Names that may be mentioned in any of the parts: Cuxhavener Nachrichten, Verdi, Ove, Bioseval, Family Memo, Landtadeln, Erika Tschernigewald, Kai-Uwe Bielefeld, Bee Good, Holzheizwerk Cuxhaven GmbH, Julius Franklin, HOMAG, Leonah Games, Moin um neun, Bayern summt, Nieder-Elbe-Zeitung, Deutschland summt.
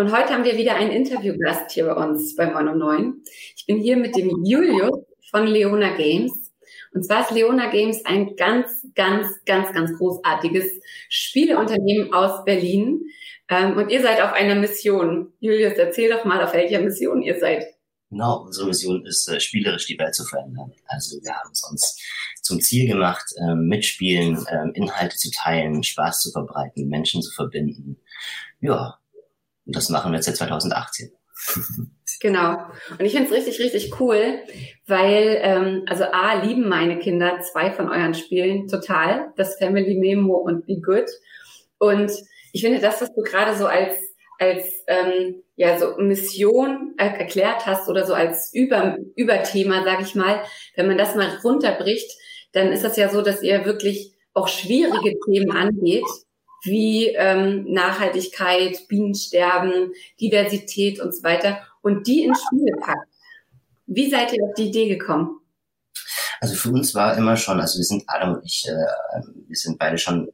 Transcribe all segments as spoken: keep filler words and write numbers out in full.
Und heute haben wir wieder einen Interviewgast hier bei uns bei Moin um neun. Ich bin hier mit dem Julius von Leonah Games. Und zwar ist Leonah Games ein ganz, ganz, ganz, ganz großartiges Spieleunternehmen aus Berlin. Und ihr seid auf einer Mission. Julius, erzähl doch mal, auf welcher Mission ihr seid. Genau, unsere Mission ist, äh, spielerisch die Welt zu verändern. Also wir haben es uns zum Ziel gemacht, äh, mitspielen, äh, Inhalte zu teilen, Spaß zu verbreiten, Menschen zu verbinden. Ja, und das machen wir jetzt seit zweitausendachtzehn. Genau. Und ich finde es richtig, richtig cool, weil, ähm, also A, lieben meine Kinder zwei von euren Spielen total, das Family Memo und Bee Good. Und ich finde, das, was du gerade so als als ähm, ja so Mission äh, erklärt hast oder so als Über Überthema, sage ich mal, wenn man das mal runterbricht, dann ist das ja so, dass ihr wirklich auch schwierige Themen angeht, wie ähm, Nachhaltigkeit, Bienensterben, Diversität und so weiter und die ins Spiel packt. Wie seid ihr auf die Idee gekommen? Also für uns war immer schon, also wir sind Adam und ich, äh, wir sind beide schon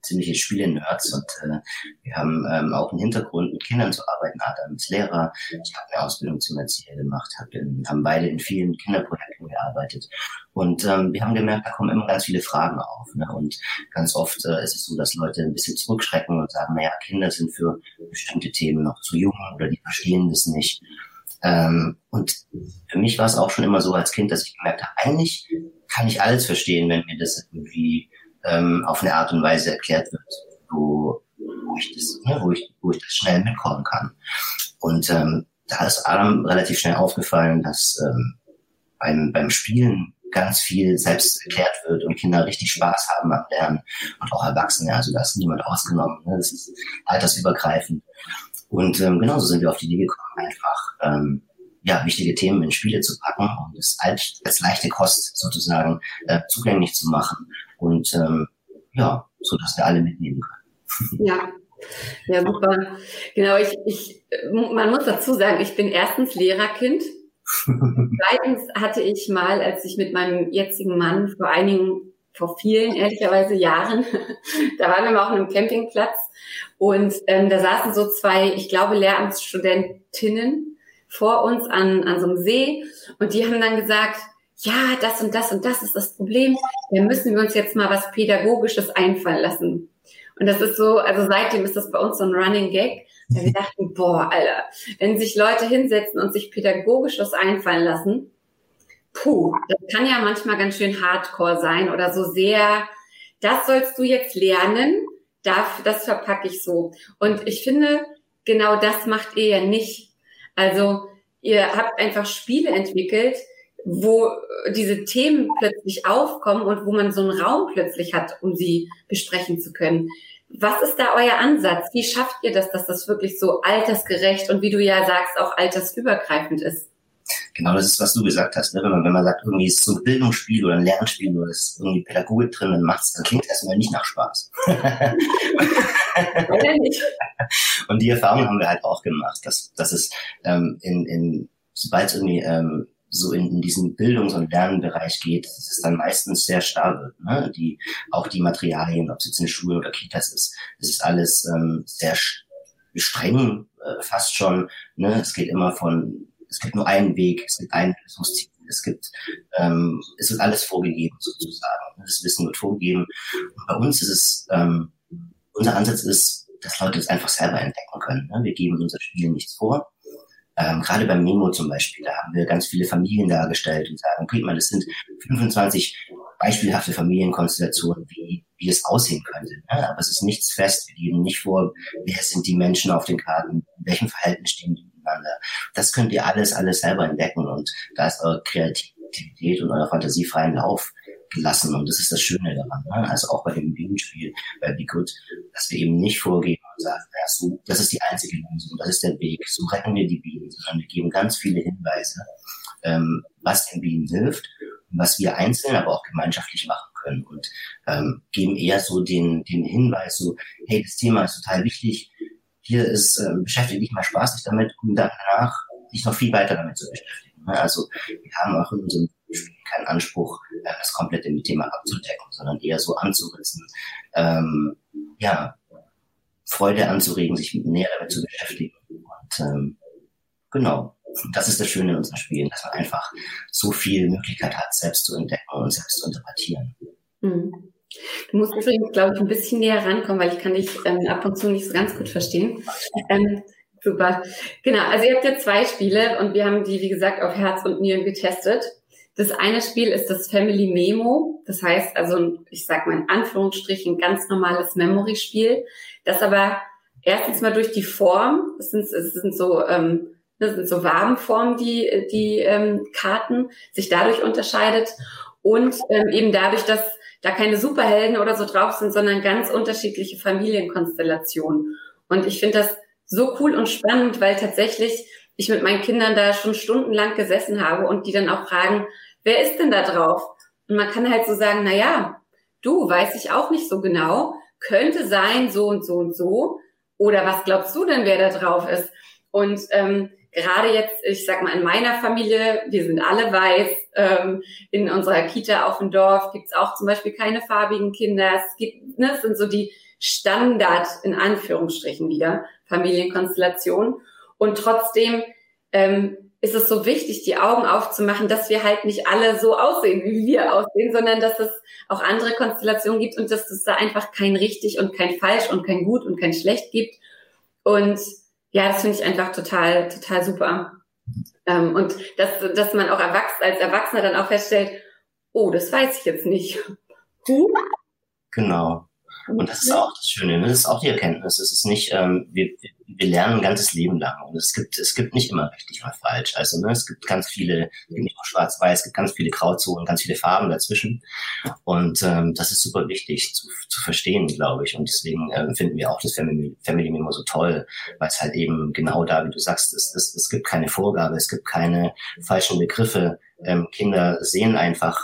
ziemliche Spiele-Nerds und äh, wir haben ähm, auch einen Hintergrund, mit Kindern zu arbeiten. Adam ist Lehrer, ich habe eine Ausbildung zum Erzieher gemacht, hab in, haben beide in vielen Kinderprojekten gearbeitet und ähm, wir haben gemerkt, da kommen immer ganz viele Fragen auf, ne? Und ganz oft äh, ist es so, dass Leute ein bisschen zurückschrecken und sagen, naja, Kinder sind für bestimmte Themen noch zu jung oder die verstehen das nicht. Ähm, und für mich war es auch schon immer so als Kind, dass ich gemerkt habe, eigentlich kann ich alles verstehen, wenn mir das irgendwie auf eine Art und Weise erklärt wird, wo, wo ich das, ne, wo ich, wo ich das schnell mitkommen kann. Und ähm, da ist Adam relativ schnell aufgefallen, dass ähm, beim, beim Spielen ganz viel selbst erklärt wird und Kinder richtig Spaß haben am Lernen und auch Erwachsene, also da ist niemand ausgenommen, ne? Das ist altersübergreifend. Und ähm, genauso sind wir auf die Idee gekommen, einfach ähm, ja, wichtige Themen in Spiele zu packen und es als, als leichte Kost sozusagen äh, zugänglich zu machen. Und ähm, ja, so dass wir alle mitnehmen können. Ja, ja super. Genau, ich, ich, man muss dazu sagen, ich bin erstens Lehrerkind. Zweitens hatte ich mal, als ich mit meinem jetzigen Mann vor einigen, vor vielen ehrlicherweise Jahren, da waren wir mal auf einem Campingplatz und ähm, da saßen so zwei, ich glaube, Lehramtsstudentinnen vor uns an, an so einem See und die haben dann gesagt, ja, das und das und das ist das Problem. Da müssen wir uns jetzt mal was Pädagogisches einfallen lassen. Und das ist so, also seitdem ist das bei uns so ein Running Gag, weil wir dachten, boah, Alter, wenn sich Leute hinsetzen und sich pädagogisch was einfallen lassen, puh, das kann ja manchmal ganz schön hardcore sein oder so sehr, das sollst du jetzt lernen, darf, das verpacke ich so. Und ich finde, genau das macht ihr ja nicht. Also ihr habt einfach Spiele entwickelt, wo diese Themen plötzlich aufkommen und wo man so einen Raum plötzlich hat, um sie besprechen zu können. Was ist da euer Ansatz? Wie schafft ihr das, dass das wirklich so altersgerecht und wie du ja sagst, auch altersübergreifend ist? Genau, das ist, was du gesagt hast. Ne? Wenn man, wenn man sagt, irgendwie ist so ein Bildungsspiel oder ein Lernspiel oder ist irgendwie Pädagogik drin, dann macht's, dann klingt erstmal nicht nach Spaß. Und die Erfahrung haben wir halt auch gemacht, dass, dass es ähm, in, in, sobald irgendwie ähm, so in, in diesen Bildungs- und Lernbereich geht, dass es dann meistens sehr starr wird. Ne? Die, auch die Materialien, ob es jetzt eine Schule oder Kitas ist, das ist alles ähm, sehr streng, äh, fast schon. Ne? Es geht immer von, es gibt nur einen Weg, es gibt ein Lösungsziel, es gibt, ähm, es wird alles vorgegeben sozusagen. Das Wissen wird vorgegeben. Und bei uns ist es, ähm, unser Ansatz ist, dass Leute es einfach selber entdecken können. Ne? Wir geben unser Spiel nichts vor. Ähm, gerade beim Memo zum Beispiel, da haben wir ganz viele Familien dargestellt und sagen, okay, man, das sind fünfundzwanzig beispielhafte Familienkonstellationen, wie, wie es aussehen könnte. Ja, aber es ist nichts fest, wir geben nicht vor, wer sind die Menschen auf den Karten, in welchem Verhalten stehen die miteinander. Das könnt ihr alles, alles selber entdecken und da ist eure Kreativität und eure Fantasie freien Lauf gelassen und das ist das Schöne daran, ne? Also auch bei dem Bühnenspiel, bei Bee Good, dass wir eben nicht vorgehen und sagen, ja, so, das ist die einzige Lösung, das ist der Weg, so retten wir die Bienen, sondern wir geben ganz viele Hinweise, ähm, was den Bienen hilft, was wir einzeln, aber auch gemeinschaftlich machen können und ähm, geben eher so den, den Hinweis, so, hey, das Thema ist total wichtig, hier ist, ähm, beschäftige dich mal spaßig damit, um danach dich noch viel weiter damit zu beschäftigen. Ne? Also wir haben auch in unserem kein Anspruch, das komplette mit Thema abzudecken, sondern eher so anzuritzen, ähm, ja, Freude anzuregen, sich näher damit zu beschäftigen. Und ähm, genau, das ist das Schöne in unseren Spielen, dass man einfach so viel Möglichkeit hat, selbst zu entdecken und selbst zu interpretieren. Mhm. Du musst übrigens, glaube ich, ein bisschen näher rankommen, weil ich kann dich ähm, ab und zu nicht so ganz gut verstehen. Ähm, super. Genau, also ihr habt ja zwei Spiele und wir haben die, wie gesagt, auf Herz und Nieren getestet. Das eine Spiel ist das Family Memo, das heißt also, ich sage mal in Anführungsstrichen, ein ganz normales Memory-Spiel, das aber erstens mal durch die Form, es sind, es sind so ähm, das sind so Wabenformen, die die ähm, Karten sich dadurch unterscheidet und ähm, eben dadurch, dass da keine Superhelden oder so drauf sind, sondern ganz unterschiedliche Familienkonstellationen. Und ich finde das so cool und spannend, weil tatsächlich ich mit meinen Kindern da schon stundenlang gesessen habe und die dann auch fragen, wer ist denn da drauf? Und man kann halt so sagen, na ja, du, weiß ich auch nicht so genau, könnte sein so und so und so oder was glaubst du denn, wer da drauf ist? Und ähm, gerade jetzt, ich sag mal, in meiner Familie, wir sind alle weiß, ähm, in unserer Kita auf dem Dorf gibt's auch zum Beispiel keine farbigen Kinder, es gibt, ne, es sind so die Standard, in Anführungsstrichen wieder, Familienkonstellationen. Und trotzdem ähm, ist es so wichtig, die Augen aufzumachen, dass wir halt nicht alle so aussehen, wie wir aussehen, sondern dass es auch andere Konstellationen gibt und dass es da einfach kein richtig und kein falsch und kein gut und kein schlecht gibt. Und ja, das finde ich einfach total, total super. Ähm, und dass, dass man auch erwachsen, als Erwachsener dann auch feststellt, oh, das weiß ich jetzt nicht. Du? Genau. Und das ist auch das Schöne, das ist auch die Erkenntnis. Es ist nicht, ähm, wir, wir lernen ein ganzes Leben lang und es gibt, es gibt nicht immer richtig oder falsch. Also ne, es gibt ganz viele, nicht nur schwarz-weiß, es gibt ganz viele Grauzonen, ganz viele Farben dazwischen. Und ähm, das ist super wichtig zu, zu verstehen, glaube ich. Und deswegen ähm, finden wir auch das Family, Family Memo so toll, weil es halt eben genau da, wie du sagst, es, es, es gibt keine Vorgabe, es gibt keine falschen Begriffe. Ähm, Kinder sehen einfach,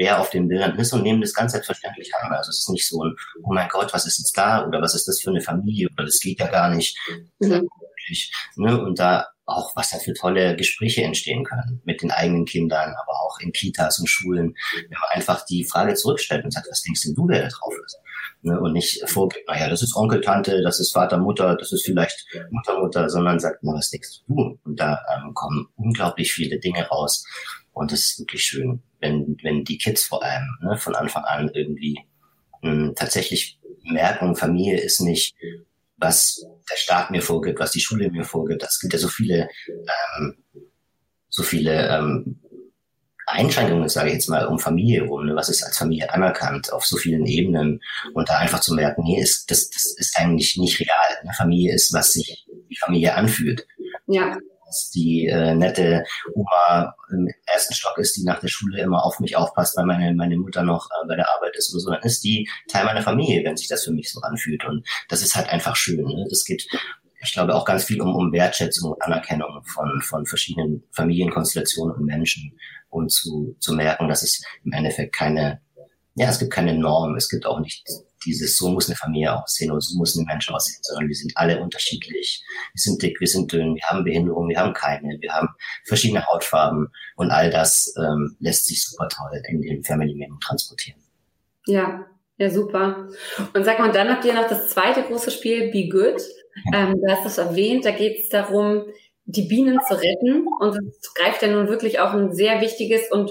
wer auf den Bildern ist und nehmen das ganz selbstverständlich an. Also es ist nicht so ein, oh mein Gott, was ist jetzt da oder was ist das für eine Familie oder das geht ja gar nicht. Mhm. Und da auch, was da für tolle Gespräche entstehen können mit den eigenen Kindern, aber auch in Kitas und Schulen, wenn man einfach die Frage zurückstellt und sagt, was denkst denn du, wer da drauf ist? Und nicht vorgibt, naja, das ist Onkel, Tante, das ist Vater, Mutter, das ist vielleicht Mutter, Mutter, sondern sagt, na, was denkst du? Und da ähm, kommen unglaublich viele Dinge raus. Und das ist wirklich schön, wenn wenn die Kids vor allem ne, von Anfang an irgendwie mh, tatsächlich merken, Familie ist nicht, was der Staat mir vorgibt, was die Schule mir vorgibt. Es gibt ja so viele ähm, so viele ähm, Einschränkungen, sage ich jetzt mal, um Familie rum. Ne, was ist als Familie anerkannt auf so vielen Ebenen? Und da einfach zu merken, nee, ist, das, das ist eigentlich nicht real. Ne? Familie ist, was sich die Familie anfühlt. Ja. Die äh, nette Oma im ersten Stock ist, die nach der Schule immer auf mich aufpasst, weil meine meine Mutter noch äh, bei der Arbeit ist oder so, dann ist die Teil meiner Familie, wenn sich das für mich so anfühlt. Und das ist halt einfach schön. Ne? Das geht, ich glaube, auch ganz viel um, um Wertschätzung und Anerkennung von von verschiedenen Familienkonstellationen und Menschen und zu zu merken, dass es im Endeffekt keine, ja, es gibt keine Norm, es gibt auch nicht dieses, so muss eine Familie aussehen oder so muss ein Mensch aussehen, sondern wir sind alle unterschiedlich. Wir sind dick, wir sind dünn, wir haben Behinderungen, wir haben keine, wir haben verschiedene Hautfarben und all das ähm, lässt sich super toll in den Family Memo transportieren. Ja, ja, super. Und sag mal, und dann habt ihr noch das zweite große Spiel, Bee Good. Ja. Ähm, du hast es erwähnt, da geht es darum, die Bienen zu retten und es greift ja nun wirklich auch ein sehr wichtiges und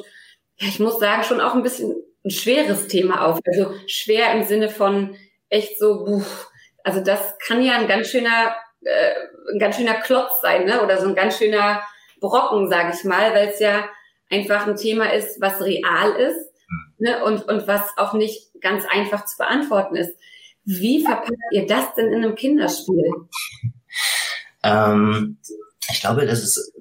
ja, ich muss sagen, schon auch ein bisschen ein schweres Thema auf, also schwer im Sinne von echt so, buch, also das kann ja ein ganz schöner äh, ein ganz schöner Klotz sein, ne? Oder so ein ganz schöner Brocken, sage ich mal, weil es ja einfach ein Thema ist, was real ist, ne? und, und was auch nicht ganz einfach zu beantworten ist. Wie verpackt ihr das denn in einem Kinderspiel? Ähm, ich glaube, das ist,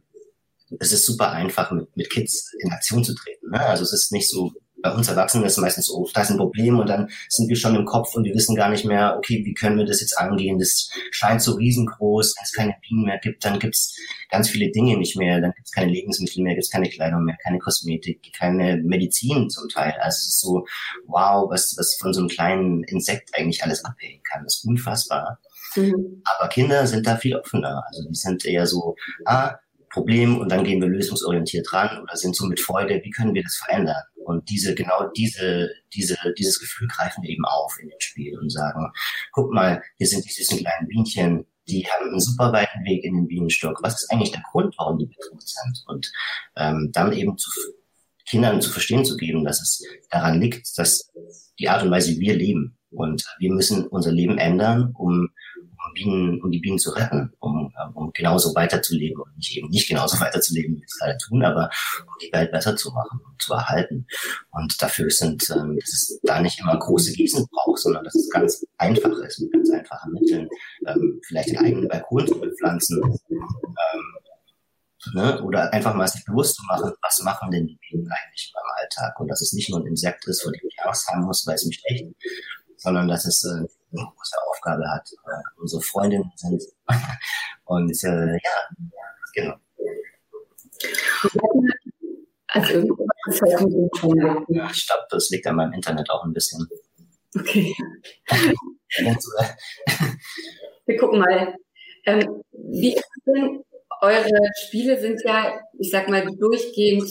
es ist super einfach, mit, mit Kids in Aktion zu treten. Ne? Also es ist nicht so, bei uns Erwachsenen ist es meistens so, da ist ein Problem und dann sind wir schon im Kopf und wir wissen gar nicht mehr, okay, wie können wir das jetzt angehen? Das scheint so riesengroß, wenn es keine Bienen mehr gibt, dann gibt es ganz viele Dinge nicht mehr, dann gibt es keine Lebensmittel mehr, gibt es keine Kleidung mehr, keine Kosmetik, keine Medizin zum Teil. Also es ist so, wow, was, was von so einem kleinen Insekt eigentlich alles abhängen kann, das ist unfassbar. Mhm. Aber Kinder sind da viel offener. Also die sind eher so, ah, Problem und dann gehen wir lösungsorientiert ran oder sind so mit Freude, wie können wir das verändern? Und diese, genau diese, diese, dieses Gefühl greifen wir eben auf in dem Spiel und sagen, guck mal, hier sind die süßen kleinen Bienchen, die haben einen super weiten Weg in den Bienenstock. Was ist eigentlich der Grund, warum die bedroht sind? Und ähm, dann eben zu Kindern zu verstehen zu geben, dass es daran liegt, dass die Art und Weise, wie wir leben. Und wir müssen unser Leben ändern, um Bienen, um die Bienen zu retten, um, um genauso weiterzuleben und nicht eben nicht genauso weiterzuleben, wie wir es gerade tun, aber um die Welt besser zu machen und zu erhalten. Und dafür sind, ähm, dass es da nicht immer große Gießen braucht, sondern dass es ganz einfach ist, mit ganz einfachen Mitteln, ähm, vielleicht den eigenen Balkon zu bepflanzen, ähm, ne? Oder einfach mal sich bewusst zu machen, was machen denn die Bienen eigentlich beim Alltag? Und dass es nicht nur ein Insekt ist, vor dem ich Angst haben muss, weil es mich echt, sondern dass es äh, eine große Aufgabe hat, äh, unsere Freundinnen sind. Und äh, ja, genau. Also, ja, ich glaube, das liegt an meinem Internet auch ein bisschen. Okay. Wir gucken mal. Ähm, wie ist denn, eure Spiele sind ja, ich sag mal, durchgehend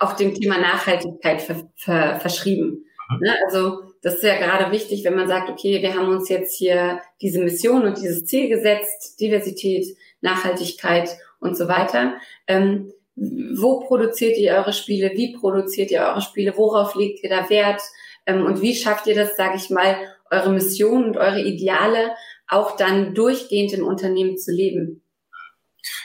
auch dem Thema Nachhaltigkeit ver- ver- verschrieben. Mhm. Ne? Also, das ist ja gerade wichtig, wenn man sagt, okay, wir haben uns jetzt hier diese Mission und dieses Ziel gesetzt, Diversität, Nachhaltigkeit und so weiter. Ähm, wo produziert ihr eure Spiele? Wie produziert ihr eure Spiele? Worauf legt ihr da Wert? Ähm, und wie schafft ihr das, sage ich mal, eure Mission und eure Ideale auch dann durchgehend im Unternehmen zu leben?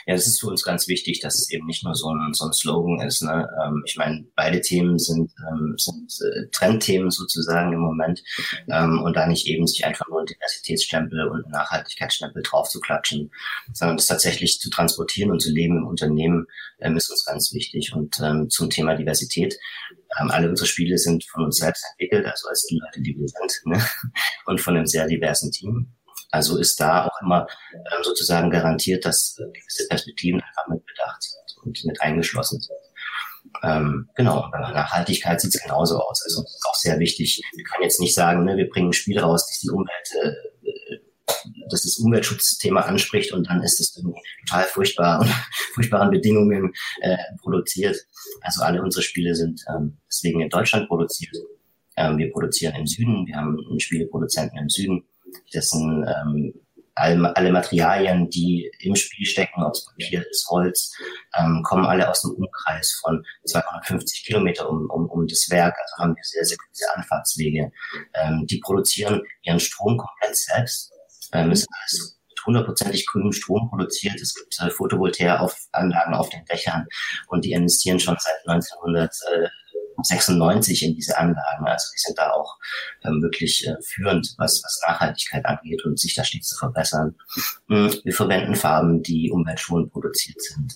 Ja, es ist für uns ganz wichtig, dass es eben nicht nur so ein, so ein Slogan ist. Ne? Ähm, ich meine, beide Themen sind, ähm, sind äh, Trendthemen sozusagen im Moment, ähm, und da nicht eben sich einfach nur einen Diversitätsstempel und einen Nachhaltigkeitsstempel drauf zu klatschen, sondern es tatsächlich zu transportieren und zu leben im Unternehmen, ähm, ist uns ganz wichtig. Und ähm, zum Thema Diversität, ähm, alle unsere Spiele sind von uns selbst entwickelt, also als die Leute, die wir sind, ne? Und von einem sehr diversen Team. Also ist da auch immer ähm, sozusagen garantiert, dass äh, diese Perspektiven einfach mit bedacht sind und mit eingeschlossen sind. Ähm, genau, bei Nachhaltigkeit sieht es genauso aus. Also das ist auch sehr wichtig. Wir können jetzt nicht sagen, ne, wir bringen ein Spiel raus, das die Umwelt, äh, dass das Umweltschutzthema anspricht und dann ist es total furchtbar und furchtbaren Bedingungen äh, produziert. Also alle unsere Spiele sind ähm, deswegen in Deutschland produziert. Ähm, wir produzieren im Süden, wir haben einen Spieleproduzenten im Süden. Das sind ähm, alle, alle Materialien, die im Spiel stecken, ob es Papier ist, Holz, ähm, kommen alle aus einem Umkreis von zweihundertfünfzig Kilometer um, um, um das Werk. Also haben wir sehr, sehr gute Anfahrtswege. Ähm, die produzieren ihren Strom komplett selbst. Ähm, es ist alles mit hundertprozentig grünem Strom produziert. Es gibt äh, Photovoltaikanlagen auf den Dächern und die investieren schon seit neunzehnhundertsechsundneunzig in diese Anlagen. Also die sind da auch ähm, wirklich äh, führend, was, was Nachhaltigkeit angeht und sich da stets zu verbessern. Wir verwenden Farben, die umweltschonend produziert sind.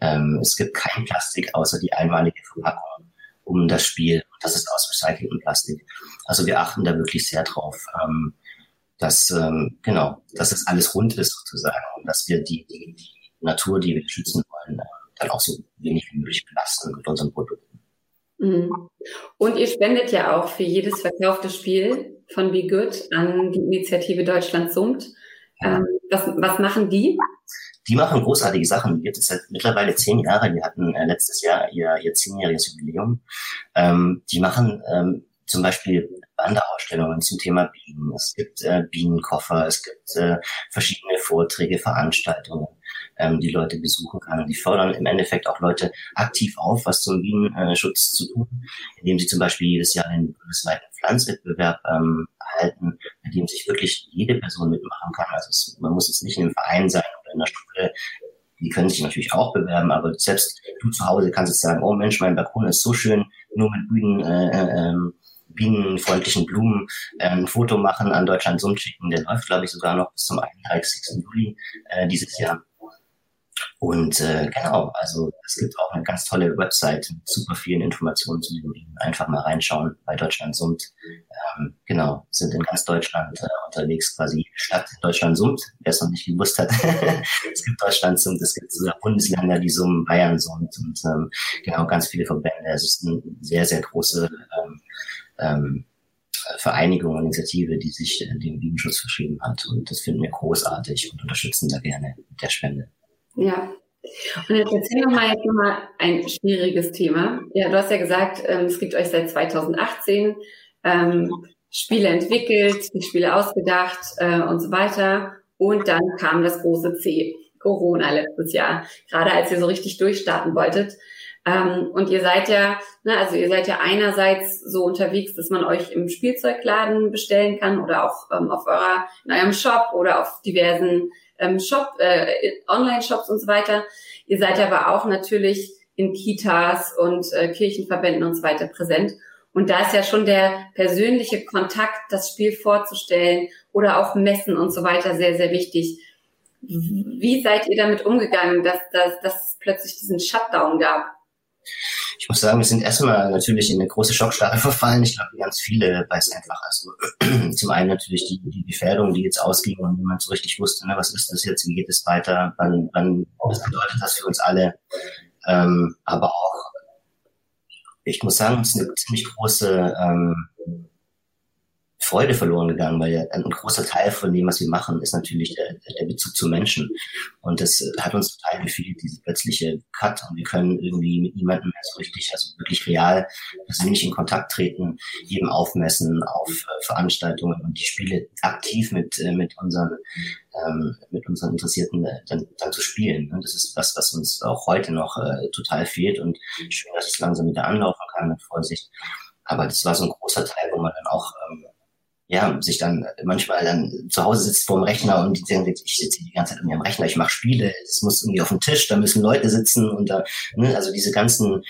Ähm, es gibt kein Plastik, außer die einmalige Verpackung um das Spiel. Das ist aus recyceltem Plastik. Also wir achten da wirklich sehr drauf, ähm, dass ähm, genau, dass das alles rund ist sozusagen und dass wir die, die, die Natur, die wir schützen wollen, äh, dann auch so wenig wie möglich belasten mit unseren Produkten. Und ihr spendet ja auch für jedes verkaufte Spiel von Bee Good an die Initiative Deutschland summt. Ähm, was, was machen die? Die machen großartige Sachen. Die gibt es seit mittlerweile zehn Jahre. Die hatten äh, letztes Jahr ihr, ihr zehnjähriges Jubiläum. Ähm, die machen ähm, zum Beispiel Wanderausstellungen zum Thema Bienen. Es gibt äh, Bienenkoffer, es gibt äh, verschiedene Vorträge, Veranstaltungen. ähm, die Leute besuchen kann. Und die fordern im Endeffekt auch Leute aktiv auf, was zum Bienenschutz zu tun, indem sie zum Beispiel jedes Jahr einen bundesweiten Pflanzwettbewerb ähm, erhalten, bei dem sich wirklich jede Person mitmachen kann. Also es, man muss jetzt nicht in einem Verein sein oder in der Schule. Die können sich natürlich auch bewerben, aber selbst du zu Hause kannst jetzt sagen, oh Mensch, mein Balkon ist so schön, nur mit Bienen, äh, äh, bienenfreundlichen Blumen, äh, ein Foto machen, an Deutschland summt schicken. Der läuft, glaube ich, sogar noch bis zum einunddreißigsten Juli äh, dieses Jahr. Und äh, genau, also es gibt auch eine ganz tolle Website mit super vielen Informationen zu den Bienen. Einfach mal reinschauen bei Deutschland summt. Ähm, genau, sind in ganz Deutschland äh, unterwegs, quasi jede Stadt in Deutschland summt, wer es noch nicht gewusst hat. Es gibt Deutschland summt, es gibt sogar Bundesländer, die summen, Bayern summt und ähm, genau, ganz viele Verbände. Es ist eine sehr, sehr große ähm, ähm, Vereinigung und Initiative, die sich äh, dem Bienenschutz verschrieben hat. Und das finden wir großartig und unterstützen da gerne mit der Spende. Ja, und jetzt erzähl doch mal jetzt nochmal ein schwieriges Thema. Ja, du hast ja gesagt, es gibt euch seit zweitausendachtzehn ähm, Spiele entwickelt, die Spiele ausgedacht äh, und so weiter. Und dann kam das große C, Corona letztes Jahr, gerade als ihr so richtig durchstarten wolltet. Ähm, und ihr seid ja, ne, also ihr seid ja einerseits so unterwegs, dass man euch im Spielzeugladen bestellen kann oder auch ähm, auf eurer, in eurem Shop oder auf diversen Shop, äh, Online-Shops und so weiter. Ihr seid aber auch natürlich in Kitas und äh, Kirchenverbänden und so weiter präsent. Und da ist ja schon der persönliche Kontakt, das Spiel vorzustellen oder auch Messen und so weiter sehr, sehr wichtig. Wie seid ihr damit umgegangen, dass, dass, dass es plötzlich diesen Shutdown gab? Ich muss sagen, wir sind erstmal natürlich in eine große Schockstarre verfallen. Ich glaube, ganz viele bei es einfach. Also zum einen natürlich die, die Gefährdung, die jetzt ausging und niemand so richtig wusste, ne, was ist das jetzt, wie geht es weiter, wann, wann, was bedeutet das für uns alle. Ähm, aber auch, ich muss sagen, es ist eine ziemlich große ähm, Freude verloren gegangen, weil ein großer Teil von dem, was wir machen, ist natürlich der, der Bezug zu Menschen. Und das hat uns total gefehlt, diese plötzliche Cut. Und wir können irgendwie mit niemandem mehr so richtig, also wirklich real, persönlich in Kontakt treten, eben auf Messen, auf äh, Veranstaltungen und die Spiele aktiv mit, äh, mit unseren, ähm, mit unseren Interessierten äh, dann, dann zu spielen. Und das ist was, was uns auch heute noch äh, total fehlt. Und schön, dass es langsam wieder anlaufen kann mit Vorsicht. Aber das war so ein großer Teil, wo man dann auch, ähm, ja, sich dann manchmal dann zu Hause sitzt vorm Rechner und die denkt, ich sitze die ganze Zeit irgendwie am Rechner, ich mache Spiele, es muss irgendwie auf dem Tisch, da müssen Leute sitzen und da, ne, also diese ganzen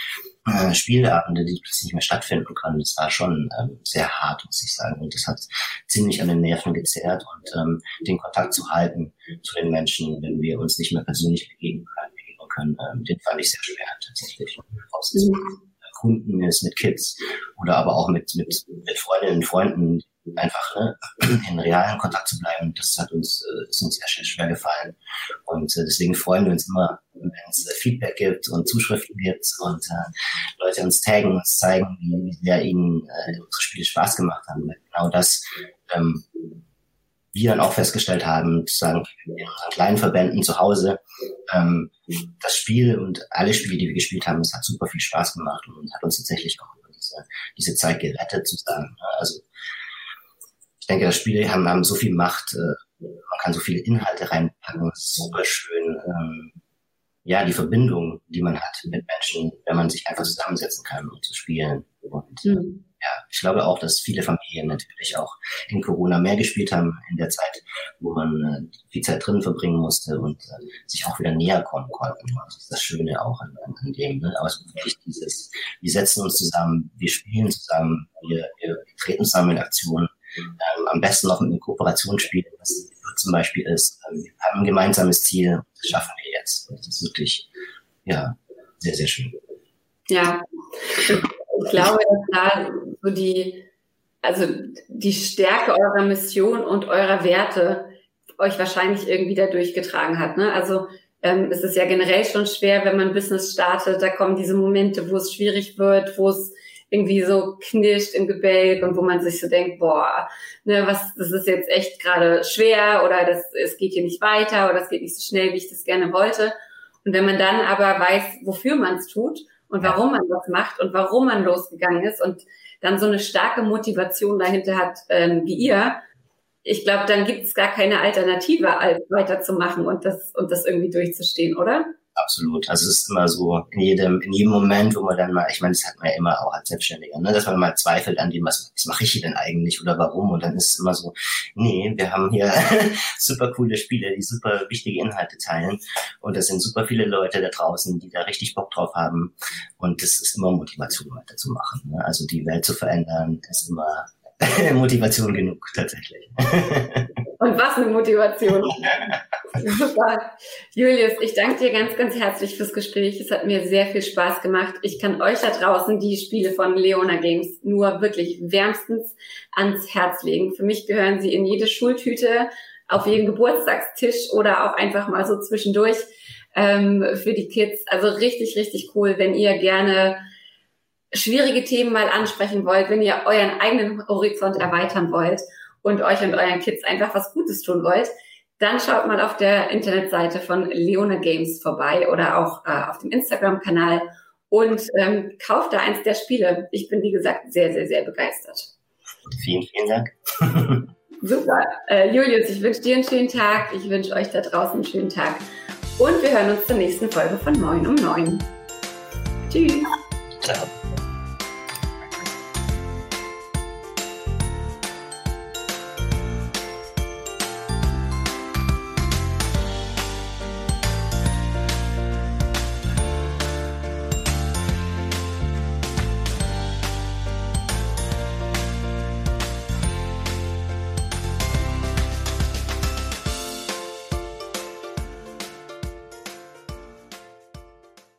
äh, Spieleabende, die plötzlich nicht mehr stattfinden können, das war schon ähm, sehr hart, muss ich sagen. Und das hat ziemlich an den Nerven gezerrt und ähm, den Kontakt zu halten zu den Menschen, wenn wir uns nicht mehr persönlich begegnen können, ähm, den fand ich sehr schwer tatsächlich. Mhm. Kunden ist mit Kids oder aber auch mit, mit, mit Freundinnen und Freunden, einfach, ne, in realen Kontakt zu bleiben, das hat uns, ist uns sehr schwer gefallen. Und deswegen freuen wir uns immer, wenn es Feedback gibt und Zuschriften gibt und äh, Leute uns taggen, uns zeigen, wie sehr ihnen äh, unsere Spiele Spaß gemacht haben. Genau das, ähm, wir dann auch festgestellt haben, sozusagen in unseren kleinen Verbänden zu Hause, ähm, das Spiel und alle Spiele, die wir gespielt haben, es hat super viel Spaß gemacht und hat uns tatsächlich auch diese, diese Zeit gerettet, sozusagen. Also ich denke, das Spiele haben, haben so viel Macht, äh, man kann so viele Inhalte reinpacken, das ist super schön. Ähm, ja, die Verbindung, die man hat mit Menschen, wenn man sich einfach zusammensetzen kann, um zu spielen. Und mhm. ja, ich glaube auch, dass viele Familien natürlich auch in Corona mehr gespielt haben in der Zeit, wo man äh, viel Zeit drin verbringen musste und äh, sich auch wieder näher kommen konnten. Das ist das Schöne auch an, an dem. Ne? Aber es ist wirklich dieses, wir setzen uns zusammen, wir spielen zusammen, wir, wir treten zusammen in Aktionen. Ähm, am besten noch mit einem Kooperationsspiel, was zum Beispiel ist, ähm, wir haben ein gemeinsames Ziel, das schaffen wir jetzt. Und das ist wirklich, ja, sehr, sehr schön. Ja, ich glaube, dass da so die, also die Stärke eurer Mission und eurer Werte euch wahrscheinlich irgendwie da durchgetragen hat, ne? Also ähm, es ist ja generell schon schwer, wenn man Business startet, da kommen diese Momente, wo es schwierig wird, wo es irgendwie so knirscht im Gebälk und wo man sich so denkt, boah, ne, was, das ist jetzt echt gerade schwer oder das, es geht hier nicht weiter oder es geht nicht so schnell, wie ich das gerne wollte. Und wenn man dann aber weiß, wofür man es tut und warum man das macht und warum man losgegangen ist und dann so eine starke Motivation dahinter hat, ähm, wie ihr, ich glaube, dann gibt es gar keine Alternative, als weiterzumachen und das, und das irgendwie durchzustehen, oder? Absolut. Also es ist immer so, in jedem, in jedem Moment, wo man dann mal, ich meine, das hat man ja immer auch als Selbstständiger, ne, dass man mal zweifelt an dem, was, was mache ich hier denn eigentlich oder warum? Und dann ist es immer so, nee, wir haben hier super coole Spiele, die super wichtige Inhalte teilen. Und das sind super viele Leute da draußen, die da richtig Bock drauf haben. Und das ist immer Motivation, weiterzumachen. Ne? Also die Welt zu verändern, ist immer Motivation genug, tatsächlich. Und was eine Motivation. Julius, ich danke dir ganz, ganz herzlich fürs Gespräch. Es hat mir sehr viel Spaß gemacht. Ich kann euch da draußen die Spiele von Leonah Games nur wirklich wärmstens ans Herz legen. Für mich gehören sie in jede Schultüte, auf jeden Geburtstagstisch oder auch einfach mal so zwischendurch ähm, für die Kids. Also richtig, richtig cool, wenn ihr gerne schwierige Themen mal ansprechen wollt, wenn ihr euren eigenen Horizont erweitern wollt und euch und euren Kids einfach was Gutes tun wollt, dann schaut mal auf der Internetseite von Leonah Games vorbei oder auch äh, auf dem Instagram-Kanal und ähm, kauft da eins der Spiele. Ich bin, wie gesagt, sehr, sehr, sehr begeistert. Vielen, vielen Dank. Super. Äh, Julius, ich wünsche dir einen schönen Tag. Ich wünsche euch da draußen einen schönen Tag. Und wir hören uns zur nächsten Folge von Moin um neun. Tschüss. Ciao.